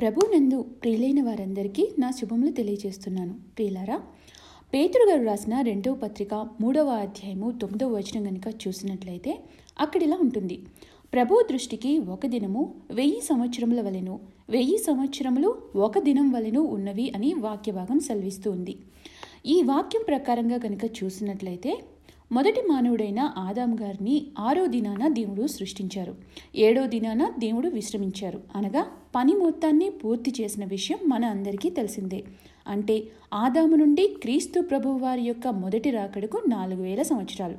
ప్రభునందు ప్రియులైన వారందరికీ నా శుభములు తెలియజేస్తున్నాను. ప్రియులారా, పేతురు గారు రాసిన 2వ పత్రిక 3వ అధ్యాయము 9వ వచనం కనుక చూసినట్లయితే అక్కడ ఇలా ఉంటుంది. ప్రభు దృష్టికి ఒక దినము 1000 సంవత్సరముల వలెను 1000 సంవత్సరములు ఒక దినం వలెను ఉన్నవి అని వాక్యభాగం సెలవిస్తూ ఉంది. ఈ వాక్యం ప్రకారంగా కనుక చూసినట్లయితే మొదటి మానవుడైన ఆదాం గారిని 6వ దినాన దేవుడు సృష్టించారు. 7వ దినాన దేవుడు విశ్రమించారు. అనగా పని మొత్తాన్ని పూర్తి చేసిన విషయం మన అందరికీ తెలిసిందే. అంటే ఆదాము నుండి క్రీస్తు ప్రభువు వారి యొక్క మొదటి రాకడకు 4000 సంవత్సరాలు,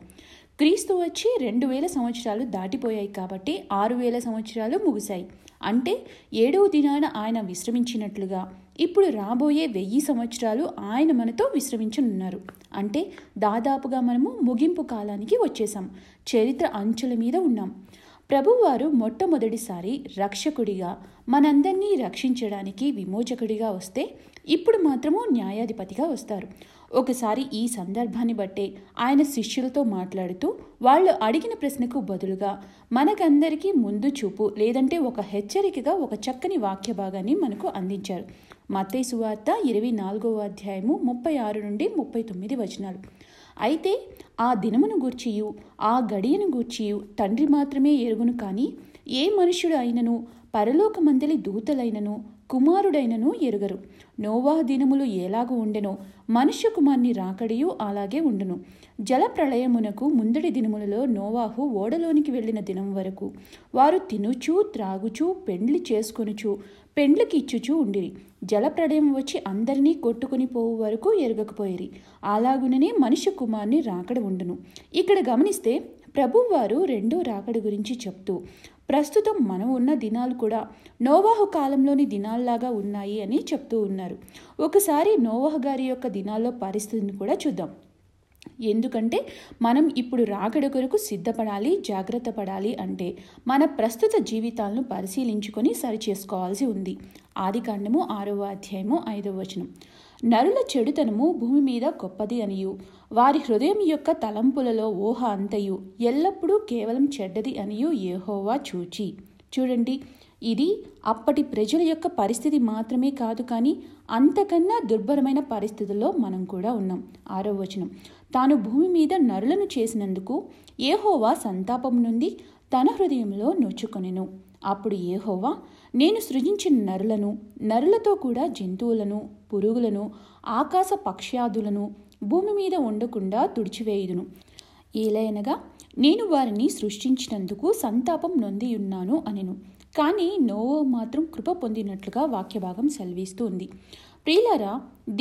క్రీస్తు వచ్చి 2000 సంవత్సరాలు దాటిపోయాయి. కాబట్టి 6000 సంవత్సరాలు ముగిశాయి. అంటే 7వ దినాన ఆయన విశ్రమించినట్లుగా ఇప్పుడు రాబోయే 1000 సంవత్సరాలు ఆయన మనతో విశ్రమించనున్నారు. అంటే దాదాపుగా మనము ముగింపు కాలానికి వచ్చేసాం. చరిత్ర అంచుల మీద ఉన్నాం. ప్రభువారు మొట్టమొదటిసారి రక్షకుడిగా మనందరినీ రక్షించడానికి విమోచకుడిగా వస్తే, ఇప్పుడు మాత్రము న్యాయాధిపతిగా వస్తారు. ఒకసారి ఈ సందర్భాన్ని బట్టే ఆయన శిష్యులతో మాట్లాడుతూ వాళ్ళు అడిగిన ప్రశ్నకు బదులుగా మనకందరికీ ముందు చూపు లేదంటే ఒక హెచ్చరికగా ఒక చక్కని వాక్య భాగాన్ని మనకు అందించారు. మత్తయి సువార్త 24వ అధ్యాయము 36 నుండి 39 వచనాలు. అయితే ఆ దినమును గూర్చియు ఆ గడియను గూర్చియు తండ్రి మాత్రమే ఎరుగును, కానీ ఏ మనుష్యుడు అయినను పరలోకమందలి దూతలైనను కుమారుడైనను ఎరుగరు. నోవాహ్ దినములు ఎలాగూ ఉండెనో మనుష్య కుమారుని రాకడియు అలాగే ఉండును. జల ప్రళయమునకు ముందడి దినములలో నోవాహు ఓడలోనికి వెళ్ళిన దినం వరకు వారు తినుచూ త్రాగుచూ పెండ్లి చేసుకొనుచూ పెండ్లికి ఇచ్చుచూ ఉండిరి. జల ప్రళయం వచ్చి అందరినీ కొట్టుకుని పోవు వరకు ఎరగకపోయిరి. అలాగుననే మనుష్య కుమారుని రాకడ ఉండును. ఇక్కడ గమనిస్తే ప్రభువారు 2వ రాకడ గురించి చెప్తూ ప్రస్తుతం మనం ఉన్న దినాలు కూడా నోవాహు కాలంలోని దినాల్లాగా ఉన్నాయి అని చెప్తూ ఉన్నారు. ఒకసారి నోవాహు గారి యొక్క దినాల్లో పరిస్థితిని కూడా చూద్దాం. ఎందుకంటే మనం ఇప్పుడు రాకడ కొరకు సిద్ధపడాలి, జాగ్రత్త పడాలి. అంటే మన ప్రస్తుత జీవితాలను పరిశీలించుకొని సరిచేసుకోవాల్సి ఉంది. ఆదికాండము 6వ అధ్యాయము 5వ వచనం. నరుల చెడుతనము భూమి మీద గొప్పది అనియు వారి హృదయం యొక్క తలంపులలో ఊహ అంతయు ఎల్లప్పుడూ కేవలం చెడ్డది అనియు యెహోవా చూచి. చూడండి, ఇది అప్పటి ప్రజల యొక్క పరిస్థితి మాత్రమే కాదు, కానీ అంతకన్నా దుర్భరమైన పరిస్థితుల్లో మనం కూడా ఉన్నాం. 6వ వచనం. తాను భూమి మీద నరులను చేసినందుకు యెహోవా సంతాపం నుండి తన హృదయంలో నొచ్చుకొనెను. అప్పుడు యెహోవా, నేను సృజించిన నరులను, నరులతో కూడా జంతువులను, పురుగులను, ఆకాశ పక్ష్యాదులను భూమి మీద ఉండకుండా తుడిచివేయుదును. ఏలయనగా నేను వారిని సృష్టించినందుకు సంతాపం నొందియున్నాను అనెను. కానీ నోవో మాత్రం కృప పొందినట్లుగా వాక్యభాగం సెలవిస్తూ ఉంది. ప్రియులారా,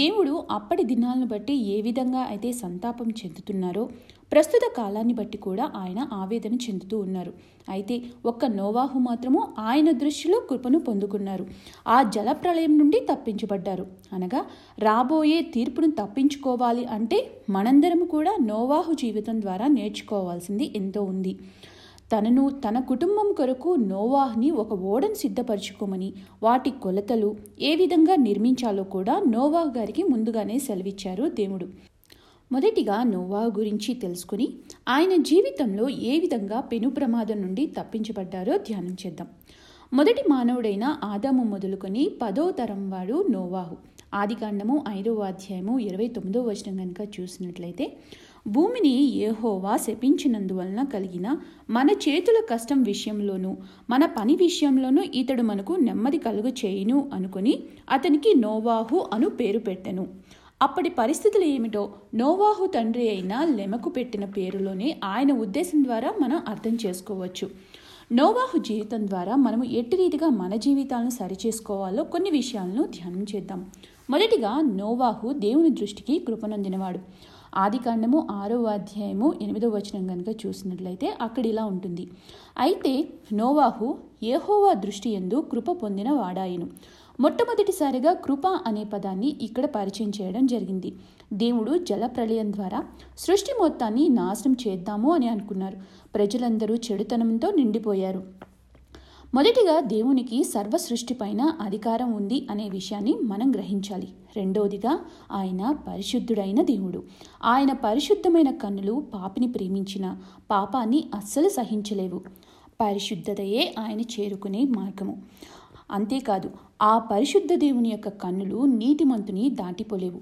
దేవుడు అప్పటి దినాలను బట్టి ఏ విధంగా అయితే సంతాపం చెందుతున్నారో ప్రస్తుత కాలాన్ని బట్టి కూడా ఆయన ఆవేదన చెందుతూ ఉన్నారు. అయితే ఒక్క నోవాహు మాత్రము ఆయన దృష్టిలో కృపను పొందుకున్నారు. ఆ జల ప్రళయం నుండి తప్పించబడ్డారు. అనగా రాబోయే తీర్పును తప్పించుకోవాలి అంటే మనందరము కూడా నోవాహు జీవితం ద్వారా నేర్చుకోవాల్సింది ఎంతో ఉంది. తనను తన కుటుంబం కొరకు నోవాహ్ని ఒక ఓడను సిద్ధపరచుకోమని, వాటి కొలతలు ఏ విధంగా నిర్మించాలో కూడా నోవాహ్ గారికి ముందుగానే సెలవిచ్చారు దేవుడు. మొదటిగా నోవాహ్ గురించి తెలుసుకుని ఆయన జీవితంలో ఏ విధంగా పెను ప్రమాదం నుండి తప్పించబడ్డారో ధ్యానం చేద్దాం. మొదటి మానవుడైన ఆదాము మొదలుకొని 10వ తరం వాడు నోవాహు. ఆదికాండము 5వ అధ్యాయము 29వ వచనం కనుక చూసినట్లయితే, భూమిని యెహోవా శపించినందువలన కలిగిన మన చేతుల కష్టం విషయంలోనూ మన పని విషయంలోనూ ఇతడు మనకు నెమ్మది కలుగు చేయును అనుకుని అతనికి నోవాహు అను పేరు పెట్టెను. అప్పటి పరిస్థితులు ఏమిటో నోవాహు తండ్రి అయిన లెమకు పెట్టిన పేరులోనే ఆయన ఉద్దేశం ద్వారా మనం అర్థం చేసుకోవచ్చు. నోవాహు జీవితం ద్వారా మనము ఎట్టి రీతిగా మన జీవితాలను సరిచేసుకోవాలో కొన్ని విషయాలను ధ్యానం చేద్దాం. మొదటిగా నోవాహు దేవుని దృష్టికి కృపనొందినవాడు. ఆదికాండము 6వ అధ్యాయము 8వ వచనం కనుక చూసినట్లయితే అక్కడ ఇలా ఉంటుంది. అయితే నోవాహు యెహోవా దృష్టి యందు కృప పొందిన వాడాయను. మొట్టమొదటిసారిగా కృప అనే పదాన్ని ఇక్కడ పరిచయం చేయడం జరిగింది. దేవుడు జల ప్రళయం ద్వారా సృష్టి మొత్తాన్ని నాశనం చేద్దాము అని అనుకున్నారు. ప్రజలందరూ చెడుతనంతో నిండిపోయారు. మొదటిగా దేవునికి సర్వ సృష్టిపైన అధికారం ఉంది అనే విషయాన్ని మనం గ్రహించాలి. రెండవదిగా ఆయన పరిశుద్ధుడైన దేవుడు. ఆయన పరిశుద్ధమైన కన్నులు పాపిని ప్రేమించిన పాపాన్ని అస్సలు సహించలేవు. పరిశుద్ధతయే ఆయన చేరుకునే మార్గము. అంతేకాదు ఆ పరిశుద్ధ దేవుని యొక్క కన్నులు నీతిమంతుని దాటిపోలేవు.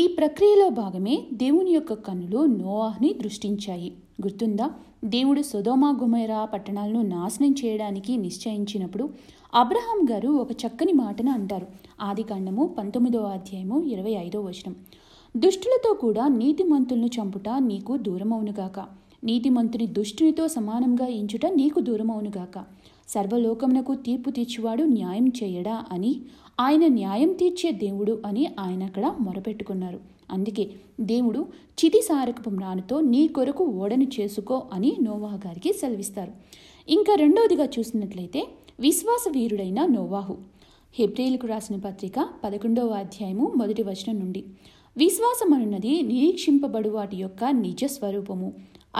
ఈ ప్రక్రియలో భాగమే దేవుని యొక్క కన్నులు నోవాహ్ని దృష్టించాయి. గుర్తుందా, దేవుడు సొదోమ గొమొర్రా పట్టణాలను నాశనం చేయడానికి నిశ్చయించినప్పుడు అబ్రహాం గారు ఒక చక్కని మాటను అంటారు. ఆదికాండము 19:25 దుష్టులతో కూడా నీతిమంతులను చంపుట నీకు దూరమవునుగాక, నీతిమంతుని దుష్టునితో సమానంగా ఎంచుట నీకు దూరమవునుగాక, సర్వలోకమునకు తీర్పు తీర్చువాడు న్యాయం చేయడా అని, ఆయన న్యాయం తీర్చే దేవుడు అని ఆయన అక్కడ మొరపెట్టుకున్నారు. అందుకే దేవుడు చితి సారకపు మ్రానుతో నీ కొరకు ఓడను చేసుకో అని నోవాహు గారికి సెలవిస్తారు. ఇంకా రెండవదిగా చూసినట్లయితే విశ్వాస వీరుడైన నోవాహు. హెబ్రేయులకు రాసిన పత్రిక 11:1 నుండి విశ్వాసమనున్నది నిరీక్షింపబడు వాటి యొక్క నిజ స్వరూపము,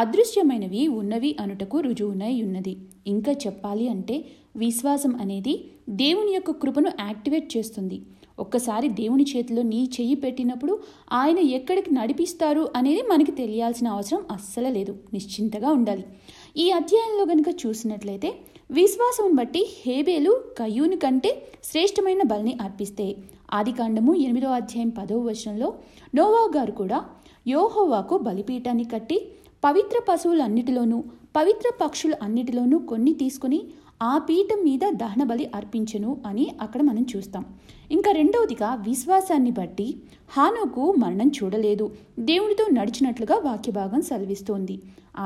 అదృశ్యమైనవి ఉన్నవి అనుటకు రుజువునై ఉన్నది. ఇంకా చెప్పాలి అంటే విశ్వాసం అనేది దేవుని యొక్క కృపను యాక్టివేట్ చేస్తుంది. ఒక్కసారి దేవుని చేతిలో నీ చెయ్యి పెట్టినప్పుడు ఆయన ఎక్కడికి నడిపిస్తారు అనేది మనకి తెలియాల్సిన అవసరం అస్సలు లేదు, నిశ్చింతగా ఉండాలి. ఈ అధ్యాయంలో కనుక చూసినట్లయితే విశ్వాసం బట్టి హేబేలు కయ్యూని కంటే శ్రేష్టమైన బలిని అర్పిస్తే, ఆదికాండము 8:10 నోవా గారు కూడా యెహోవాకు బలిపీఠాన్ని కట్టి పవిత్ర పశువులన్నిటిలోనూ పవిత్ర పక్షులు అన్నిటిలోనూ కొన్ని తీసుకుని ఆ పీఠం మీద దహన బలి అర్పించెను అని అక్కడ మనం చూస్తాం. ఇంకా రెండవదిగా విశ్వాసాన్ని బట్టి హానోకు మరణం చూడలేదు, దేవునితో నడిచినట్లుగా వాక్యభాగం సెలవిస్తోంది.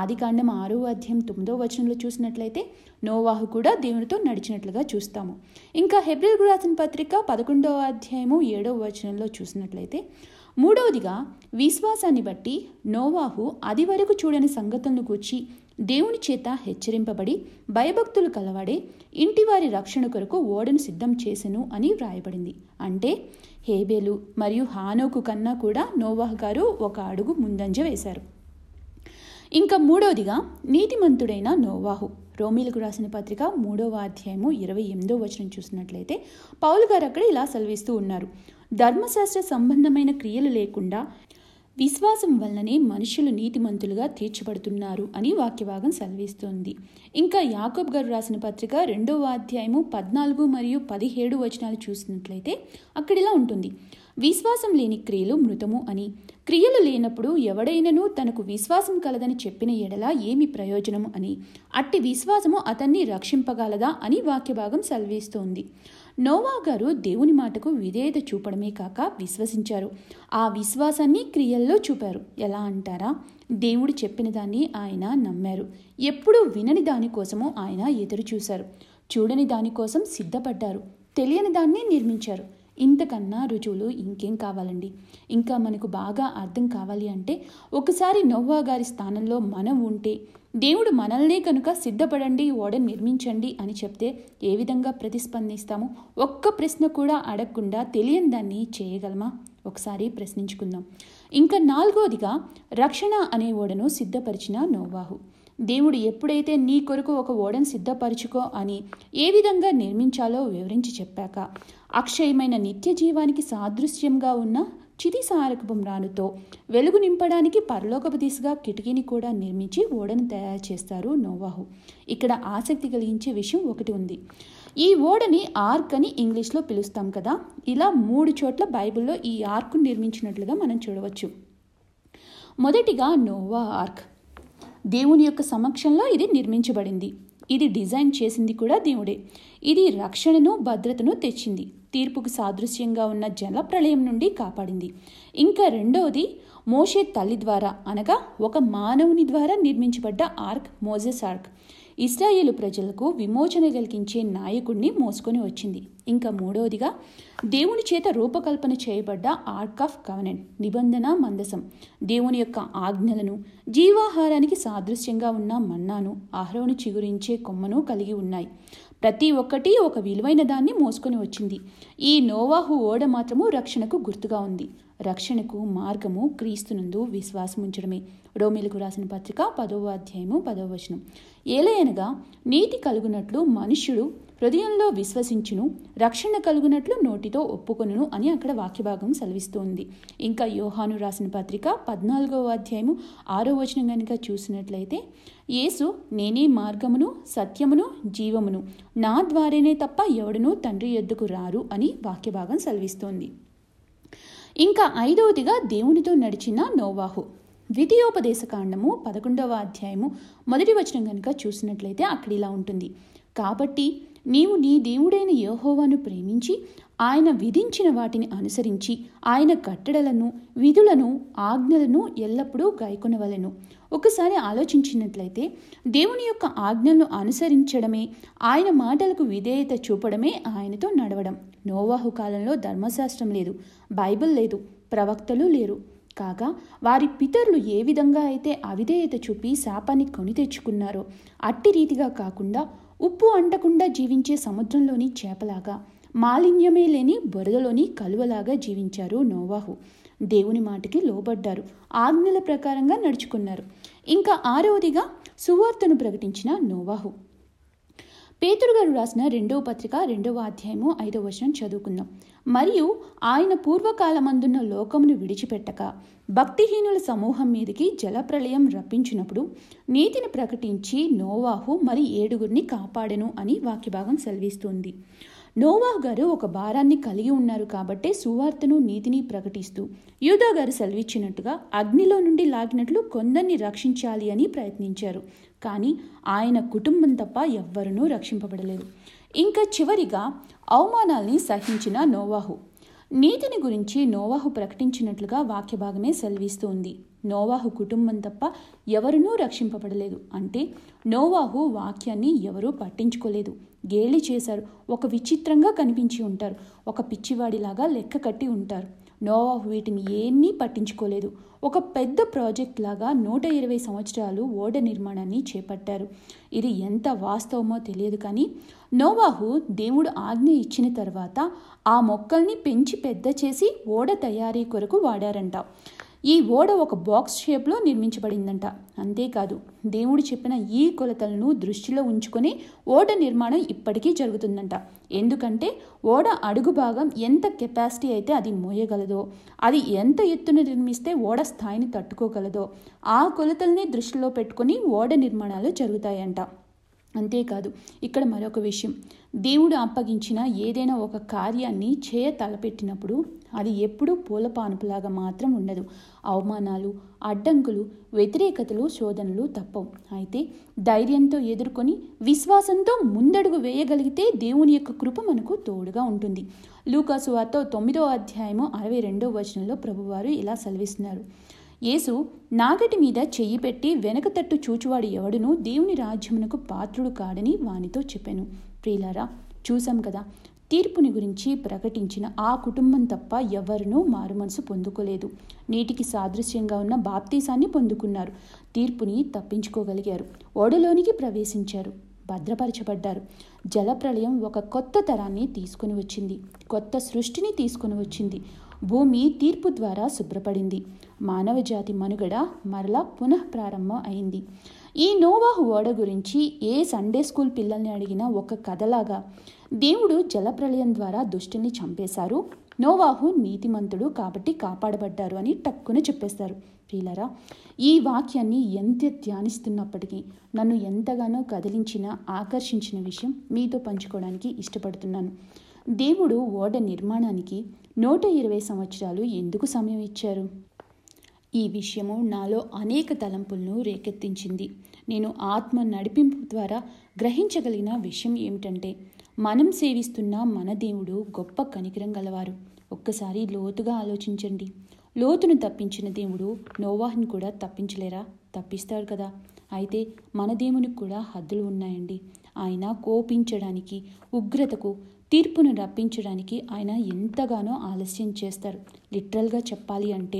ఆదికాండం 6:9 చూసినట్లయితే నోవాహు కూడా దేవునితో నడిచినట్లుగా చూస్తాము. ఇంకా హెబ్రేయులకు రాసిన పత్రిక 11:7 చూసినట్లయితే మూడవదిగా విశ్వాసాన్ని బట్టి నోవాహు అది వరకు చూడని సంగతులను గూర్చి దేవుని చేత హెచ్చరింపబడి భయభక్తులు కలవాడే ఇంటివారి రక్షణ కొరకు ఓడను సిద్ధం చేసెను అని వ్రాయబడింది. అంటే హేబేలు మరియు హానోకు కన్నా కూడా నోవాహు గారు ఒక అడుగు ముందంజ వేశారు. ఇంకా మూడవదిగా నీతిమంతుడైన నోవాహు. రోమీలకు రాసిన పత్రిక 3:28 చూసినట్లయితే పౌలు గారు అక్కడ ఇలా సెలవిస్తూ ఉన్నారు. ధర్మశాస్త్ర సంబంధమైన క్రియలు లేకుండా విశ్వాసం వల్లనే మనుషులు నీతిమంతులుగా తీర్చబడుతున్నారు అని వాక్యభాగం సెలవిస్తోంది. ఇంకా యాకోబు గారు రాసిన పత్రిక 2:14-17 చూసినట్లయితే అక్కడ ఇలా ఉంటుంది. విశ్వాసం లేని క్రియలు మృతము అని, క్రియలు లేనప్పుడు ఎవడైనను తనకు విశ్వాసం కలదని చెప్పిన ఎడల ఏమి ప్రయోజనము అని, అట్టి విశ్వాసము అతన్ని రక్షింపగలదా అని వాక్యభాగం సెలవిస్తోంది. నోవా గారు దేవుని మాటకు విధేయత చూపడమే కాక విశ్వసించారు. ఆ విశ్వాసాన్ని క్రియల్లో చూపారు. ఎలా అంటారా, దేవుడు చెప్పిన దాన్ని ఆయన నమ్మారు. ఎప్పుడూ వినని దానికోసము ఆయన ఎదురు చూశారు. చూడని దానికోసం సిద్ధపడ్డారు. తెలియని దాన్ని నిర్మించారు. ఇంతకన్నా రుజువులు ఇంకేం కావాలండి? ఇంకా మనకు బాగా అర్థం కావాలి అంటే ఒకసారి నోవా గారి స్థానంలో మనం ఉంటే, దేవుడు మనల్నే కనుక సిద్ధపడండి, ఓడ నిర్మించండి అని చెప్తే ఏ విధంగా ప్రతిస్పందిస్తాము? ఒక్క ప్రశ్న కూడా అడగకుండా తెలియని దాన్ని చేయగలమా? ఒకసారి ప్రశ్నించుకుందాం. ఇంకా నాలుగోదిగా రక్షణ అనే ఓడను సిద్ధపరిచిన నోవాహు. దేవుడు ఎప్పుడైతే నీ కొరకు ఒక ఓడను సిద్ధపరచుకో అని ఏ విధంగా నిర్మించాలో వివరించి చెప్పాక, అక్షయమైన నిత్య జీవానికి సాదృశ్యంగా ఉన్న చితి సారకపు మ్రానుతో వెలుగు నింపడానికి పరలోకపు దిశగా కిటికీని కూడా నిర్మించి ఓడను తయారు చేస్తారు నోవాహు. ఇక్కడ ఆసక్తి కలిగించే విషయం ఒకటి ఉంది. ఈ ఓడని ఆర్క్ అని ఇంగ్లీష్లో పిలుస్తాం కదా. ఇలా 3 చోట్ల బైబిల్లో ఈ ఆర్క్ను నిర్మించినట్లుగా మనం చూడవచ్చు. మొదటిగా నోవా ఆర్క్ దేవుని యొక్క సమక్షంలో ఇది నిర్మించబడింది. ఇది డిజైన్ చేసింది కూడా దేవుడే. ఇది రక్షణను భద్రతను తెచ్చింది. తీర్పుకు సాదృశ్యంగా ఉన్న జల ప్రళయం నుండి కాపాడింది. ఇంకా రెండవది మోషే తల్లి ద్వారా, అనగా ఒక మానవుని ద్వారా నిర్మించబడ్డ ఆర్క్, మోజెస్ ఆర్క్. ఇశ్రాయేలు ప్రజలకు విమోచన కలిగించే నాయకుడిని మోసుకొని వచ్చింది. ఇంకా మూడవదిగా దేవుని చేత రూపకల్పన చేయబడ్డ ఆర్క్ ఆఫ్ కవెనెంట్, నిబంధన మందసం. దేవుని యొక్క ఆజ్ఞలను, జీవాహారానికి సాదృశ్యంగా ఉన్న మన్నాను, ఆహరోను చిగురించే కొమ్మను కలిగి ఉన్నాయి. ప్రతి ఒక్కటి ఒక విలువైన దాన్ని మోసుకొని వచ్చింది. ఈ నోవాహు ఓడ మాత్రము రక్షణకు గుర్తుగా ఉంది. రక్షణకు మార్గము క్రీస్తునందు విశ్వాసం ఉంచడమే. రోమీలకు రాసిన పత్రిక 10:10. ఏలయనగా నీతి కలుగునట్లు మనుష్యుడు హృదయంలో విశ్వసించును, రక్షణ కలుగునట్లు నోటితో ఒప్పుకొనును అని అక్కడ వాక్యభాగం సెలవిస్తోంది. ఇంకా యోహాను రాసిన పత్రిక 14వ అధ్యాయము 6వ వచనం కనుక చూసినట్లయితే, యేసు నేనే మార్గమును సత్యమును జీవమును, నా ద్వారానే తప్ప ఎవడనూ తండ్రి యొద్దకు రారు అని వాక్యభాగం సెలవిస్తోంది. ఇంకా 5వదిగా దేవునితో నడిచిన నోవాహు. ద్వితీయోపదేశకాండము 11వ అధ్యాయము 1వ వచనం కనుక చూసినట్లయితే అక్కడ ఇలా ఉంటుంది, కాబట్టి నీవు నీ దేవుడైన యెహోవాను ప్రేమించి ఆయన విధించిన వాటిని అనుసరించి ఆయన కట్టడలను విధులను ఆజ్ఞలను ఎల్లప్పుడూ గైకొనవలెను. ఒకసారి ఆలోచించినట్లయితే దేవుని యొక్క ఆజ్ఞలను అనుసరించడమే, ఆయన మాటలకు విధేయత చూపడమే ఆయనతో నడవడం. నోవాహు కాలంలో ధర్మశాస్త్రం లేదు, బైబిల్ లేదు, ప్రవక్తలు లేరు. కాగా వారి పితరులు ఏ విధంగా అయితే అవిధేయత చూపి శాపాన్ని కొని తెచ్చుకున్నారో అట్టి రీతిగా కాకుండా ఉప్పు అంటకుండా జీవించే సముద్రంలోని చేపలాగా, మాలిన్యమే లేని బురదలోని కలువలాగా జీవించారు నోవాహు. దేవుని మాటకి లోబడ్డారు, ఆజ్ఞల ప్రకారంగా నడుచుకున్నారు. ఇంకా 6వదిగా సువార్తను ప్రకటించిన నోవాహు. పేతురు గారు రాసిన 2వ పత్రిక 2వ అధ్యాయము 5వ వచనం చదువుకుందాం. మరియు ఆయన పూర్వకాలమందున్న లోకమును విడిచిపెట్టక భక్తిహీనుల సమూహం మీదకి జలప్రళయం రప్పించినప్పుడు నీతిని ప్రకటించి నోవాహు మరి 7 కాపాడెను అని వాక్యభాగం సెలవిస్తుంది. నోవాహు గారు ఒక భారాన్ని కలిగి ఉన్నారు కాబట్టి సువార్తను నీతిని ప్రకటిస్తూ యూదా గారు సెలవిచ్చినట్టుగా అగ్నిలో నుండి లాగినట్లు కొందరిని రక్షించాలి అని ప్రయత్నించారు. కానీ ఆయన కుటుంబం తప్ప ఎవ్వరూ రక్షింపబడలేదు. ఇంకా చివరిగా అవమానాల్ని సహించిన నోవాహు. నీతిని గురించి నోవాహు ప్రకటించినట్లుగా వాక్యభాగమే సెలవిస్తోంది. నోవాహు కుటుంబం తప్ప ఎవరూ రక్షింపబడలేదు. అంటే నోవాహు వాక్యాన్ని ఎవరూ పట్టించుకోలేదు, గేలి చేశారు, ఒక విచిత్రంగా కనిపించి ఉంటారు, ఒక పిచ్చివాడిలాగా లెక్క కట్టి ఉంటారు. నోవాహు వీటిని ఏమీ పట్టించుకోలేదు. ఒక పెద్ద ప్రాజెక్ట్ లాగా 120 సంవత్సరాలు ఓడ నిర్మాణాన్ని చేపట్టారు. ఇది ఎంత వాస్తవమో తెలియదు, కానీ నోవాహు దేవుడు ఆజ్ఞ ఇచ్చిన తర్వాత ఆ మొక్కల్ని పెంచి పెద్ద చేసి ఓడ తయారీ కొరకు వాడారంట. ఈ ఓడ ఒక బాక్స్ షేప్లో నిర్మించబడిందంట. అంతేకాదు, దేవుడు చెప్పిన ఈ కొలతలను దృష్టిలో ఉంచుకొని ఓడ నిర్మాణం ఇప్పటికీ జరుగుతుందంట. ఎందుకంటే ఓడ అడుగు భాగం ఎంత కెపాసిటీ అయితే అది మోయగలదో, అది ఎంత ఎత్తున నిర్మిస్తే ఓడ స్థాయిని తట్టుకోగలదో, ఆ కొలతల్ని దృష్టిలో పెట్టుకొని ఓడ నిర్మాణాలు జరుగుతాయంట. అంతేకాదు, ఇక్కడ మరొక విషయం, దేవుడు అప్పగించిన ఏదైనా ఒక కార్యాన్ని చేయ తలపెట్టినప్పుడు అది ఎప్పుడూ పూలపానుపులాగా మాత్రం ఉండదు. అవమానాలు, అడ్డంకులు, వ్యతిరేకతలు, శోధనలు తప్పవు. అయితే ధైర్యంతో ఎదుర్కొని విశ్వాసంతో ముందడుగు వేయగలిగితే దేవుని యొక్క కృప మనకు తోడుగా ఉంటుంది. లూకాసు వార్త 9వ అధ్యాయము 62వ వచనంలో ప్రభువారు ఇలా సెలవిస్తున్నారు, యేసు నాగటి మీద చెయ్యి పెట్టి వెనక తట్టు చూచువాడు ఎవడును దేవుని రాజ్యమునకు పాత్రుడు కాడని వానితో చెప్పాను. ప్రియులారా, చూసాం కదా, తీర్పుని గురించి ప్రకటించిన ఆ కుటుంబం తప్ప ఎవరినూ మారు మనసు పొందుకోలేదు. నీటికి సాదృశ్యంగా ఉన్న బాప్తీసాన్ని పొందుకున్నారు, తీర్పుని తప్పించుకోగలిగారు, ఓడలోనికి ప్రవేశించారు, భద్రపరచబడ్డారు. జలప్రళయం ఒక కొత్త తరాన్ని తీసుకుని వచ్చింది, కొత్త సృష్టిని తీసుకుని వచ్చింది. భూమి తీర్పు ద్వారా శుభ్రపడింది, మానవజాతి మనుగడ మరలా పునఃప్రారంభం అయింది. ఈ నోవాహు ఓడ గురించి ఏ సండే స్కూల్ పిల్లల్ని అడిగినా ఒక కథలాగా దేవుడు జలప్రళయం ద్వారా దుష్టుల్ని చంపేశారు, నోవాహు నీతిమంతుడు కాబట్టి కాపాడబడ్డారు అని టక్కున చెప్పేస్తారు. ప్రియులారా, ఈ వాక్యాన్ని ఎంత ధ్యానిస్తున్నప్పటికీ నన్ను ఎంతగానో కదిలించిన ఆకర్షించిన విషయం మీతో పంచుకోవడానికి ఇష్టపడుతున్నాను. దేవుడు ఓడ నిర్మాణానికి 120 సంవత్సరాలు ఎందుకు సమయం ఇచ్చారు? ఈ విషయము నాలో అనేక తలంపులను రేకెత్తించింది. నేను ఆత్మ నడిపింపు ద్వారా గ్రహించగలిగిన విషయం ఏమిటంటే, మనం సేవిస్తున్న మన దేవుడు గొప్ప కనికరం గలవారు. ఒక్కసారి లోతుగా ఆలోచించండి. లోతును తప్పించిన దేవుడు నోవాహును కూడా తప్పించలేరా? తప్పిస్తాడు కదా. అయితే మన దేవునికి కూడా హద్దులు ఉన్నాయండి. ఆయన కోపించడానికి, ఉగ్రతకు, తీర్పును రప్పించడానికి ఆయన ఎంతగానో ఆలస్యం చేస్తారు. లిటరల్గా చెప్పాలి అంటే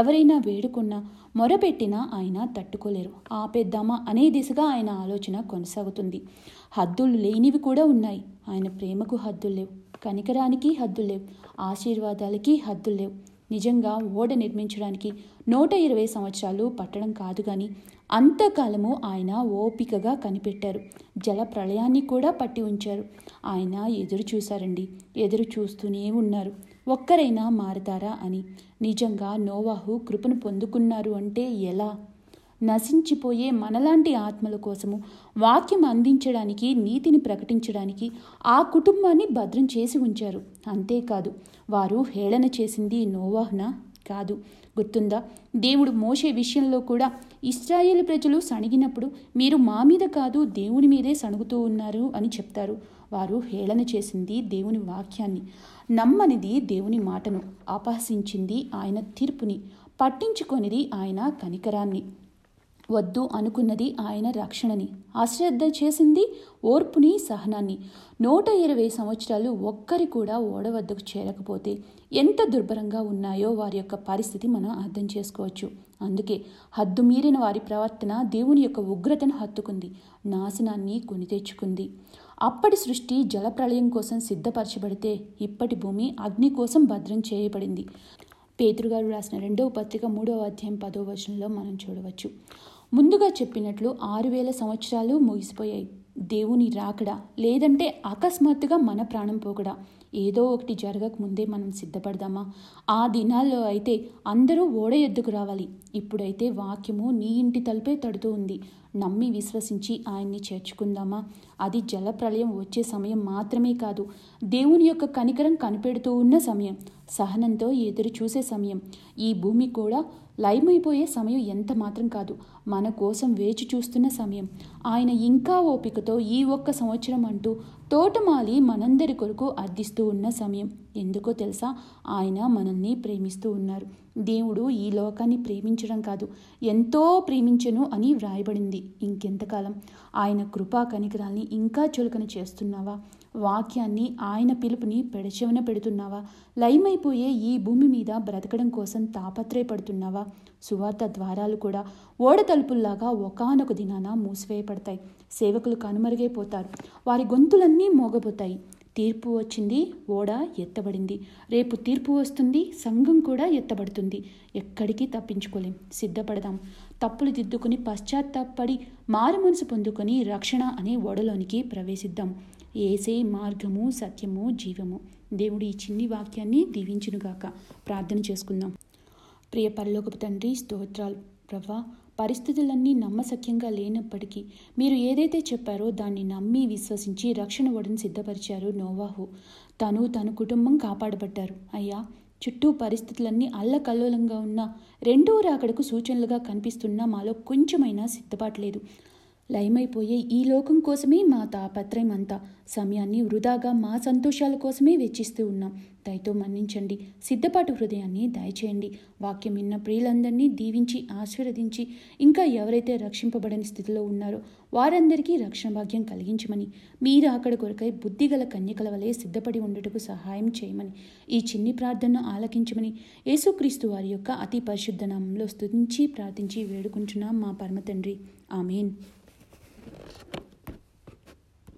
ఎవరైనా వేడుకున్నా మొరపెట్టినా ఆయన తట్టుకోలేరు. ఆపేద్దామా అనే దిశగా ఆయన ఆలోచన కొనసాగుతుంది. హద్దులు లేనివి కూడా ఉన్నాయి. ఆయన ప్రేమకు హద్దులు లేవు, కనికరానికి హద్దులు లేవు, ఆశీర్వాదాలకి హద్దులు లేవు. నిజంగా ఓడ నిర్మించడానికి 120 సంవత్సరాలు పట్టడం కాదు కానీ అంతకాలము ఆయన ఓపికగా కనిపెట్టారు. జల ప్రళయాన్ని కూడా పట్టి ఉంచారు. ఆయన ఎదురు చూశారండి, ఎదురు చూస్తూనే ఉన్నారు ఒక్కరైనా మారతారా అని. నిజంగా నోవాహు కృపను పొందుకున్నారు అంటే ఎలా? నశించిపోయే మనలాంటి ఆత్మల కోసము వాక్యం అందించడానికి, నీతిని ప్రకటించడానికి ఆ కుటుంబాన్ని భద్రం చేసి ఉంచారు. అంతేకాదు, వారు హేళన చేసింది నోవాహునా? కాదు. గుర్తుందా, దేవుడు మోషే విషయంలో కూడా ఇశ్రాయేలు ప్రజలు సణిగినప్పుడు మీరు మా మీద కాదు దేవుని మీదే సణుగుతూ ఉన్నారు అని చెప్తారు. వారు హేళన చేసింది దేవుని వాక్యాన్ని, నమ్మనిది దేవుని మాటను, అపహసించింది ఆయన తీర్పుని, పట్టించుకొనిది ఆయన కనికరాన్ని, వద్దు అనుకున్నది ఆయన రక్షణని, అశ్రద్ధ చేసింది ఓర్పుని, సహనాన్ని. 120 సంవత్సరాలు ఒక్కరి కూడా ఓడ వద్దకు చేరకపోతే ఎంత దుర్భరంగా ఉన్నాయో వారి యొక్క పరిస్థితి మనం అర్థం చేసుకోవచ్చు. అందుకే హద్దు మీరిన వారి ప్రవర్తన దేవుని యొక్క ఉగ్రతను హత్తుకుంది, నాశనాన్ని కొని తెచ్చుకుంది. అప్పటి సృష్టి జలప్రళయం కోసం సిద్ధపరచబడితే ఇప్పటి భూమి అగ్ని కోసం భద్రం చేయబడింది. పేతురుగారు రాసిన 2వ పత్రిక 3వ అధ్యాయం 10వ వచనంలో మనం చూడవచ్చు. ముందుగా చెప్పినట్లు 6000 సంవత్సరాలు ముగిసిపోయాయి. దేవుని రాకడా, లేదంటే అకస్మాత్తుగా మన ప్రాణం పోకడా, ఏదో ఒకటి జరగక ముందే మనం సిద్ధపడదామా? ఆ దినాల్లో అయితే అందరూ ఓడ ఎద్దుకు రావాలి. ఇప్పుడైతే వాక్యము నీ ఇంటి తలుపే తడుతూ ఉంది, నమ్మి విశ్వసించి ఆయన్ని చేర్చుకుందామా? అది జలప్రళయం వచ్చే సమయం మాత్రమే కాదు, దేవుని యొక్క కనికరం కనిపెడుతూ ఉన్న సమయం, సహనంతో ఎదురు చూసే సమయం. ఈ భూమి కూడా లయమైపోయే సమయం ఎంత మాత్రం కాదు, మన కోసం వేచి చూస్తున్న సమయం. ఆయన ఇంకా ఓపికతో ఈ ఒక్క సంవత్సరం అంటూ తోటమాలి మనందరి కొరకు అర్థిస్తూ ఉన్న సమయం. ఎందుకో తెలుసా, ఆయన మనల్ని ప్రేమిస్తూ ఉన్నారు. దేవుడు ఈ లోకాన్ని ప్రేమించడం కాదు, ఎంతో ప్రేమించను అని వ్రాయబడింది. ఇంకెంతకాలం ఆయన కృపా కనికరాల్ని ఇంకా చులకన చేస్తున్నావా? వాక్యాన్ని, ఆయన పిలుపుని పెడచెవిన పెడుతున్నావా? లయమైపోయే ఈ భూమి మీద బ్రతకడం కోసం తాపత్రయపడుతున్నావా? సువార్త ద్వారాలు కూడా ఓడ తలుపుల్లాగా ఒకానొక దినాన మూసివేయబడతాయి. సేవకులు కనుమరుగైపోతారు, వారి గొంతులన్నీ మోగబోతాయి. తీర్పు వచ్చింది, ఓడ ఎత్తబడింది. రేపు తీర్పు వస్తుంది, సంఘం కూడా ఎత్తబడుతుంది. ఎక్కడికి తప్పించుకోలేం. సిద్ధపడదాం. తప్పులు దిద్దుకుని పశ్చాత్తాపడి మారుమనసు పొందుకొని రక్షణ అనే ఓడలోనికి ప్రవేశిద్దాం. యేసే మార్గము, సత్యము, జీవము. దేవుడు ఈ చిన్ని వాక్యాన్ని దీవించునుగాక. ప్రార్థన చేసుకుందాం. ప్రియ పరలోకపు తండ్రి, స్తోత్రాలు ప్రభువా. పరిస్థితులన్నీ నమ్మశక్యంగా లేనప్పటికీ మీరు ఏదైతే చెప్పారో దాన్ని నమ్మి విశ్వసించి రక్షణ ఓడను సిద్ధపరిచారు. నోవాహు తన కుటుంబం కాపాడబడ్డారు. అయ్యా, చుట్టూ పరిస్థితులన్నీ అల్లకల్లోలంగా ఉన్నా రెండో రాకడకు సూచనలుగా కనిపిస్తున్నా మాలో కొంచెమైనా సిద్ధపాటు లేదు. లయమైపోయే ఈ లోకం కోసమే మా తాపత్రయం అంతా, సమయాన్ని వృధాగా మా సంతోషాల కోసమే వెచ్చిస్తూ ఉన్నాం. దయతో మన్నించండి, సిద్ధపాటు హృదయాన్ని దయచేయండి. వాక్యం విన్న ప్రియులందరినీ దీవించి ఆశీర్వదించి ఇంకా ఎవరైతే రక్షింపబడని స్థితిలో ఉన్నారో వారందరికీ రక్షణ భాగ్యం కలిగించమని, మీరు అక్కడ కొరకై బుద్ధిగల కన్యకల వలె సిద్ధపడి ఉండటకు సహాయం చేయమని, ఈ చిన్ని ప్రార్థనను ఆలకించమని యేసుక్రీస్తు వారి యొక్క అతి పరిశుద్ధ నామంలో స్తుతించి ప్రార్థించి వేడుకుంటున్నాం మా పరమ తండ్రి. ఆమేన్.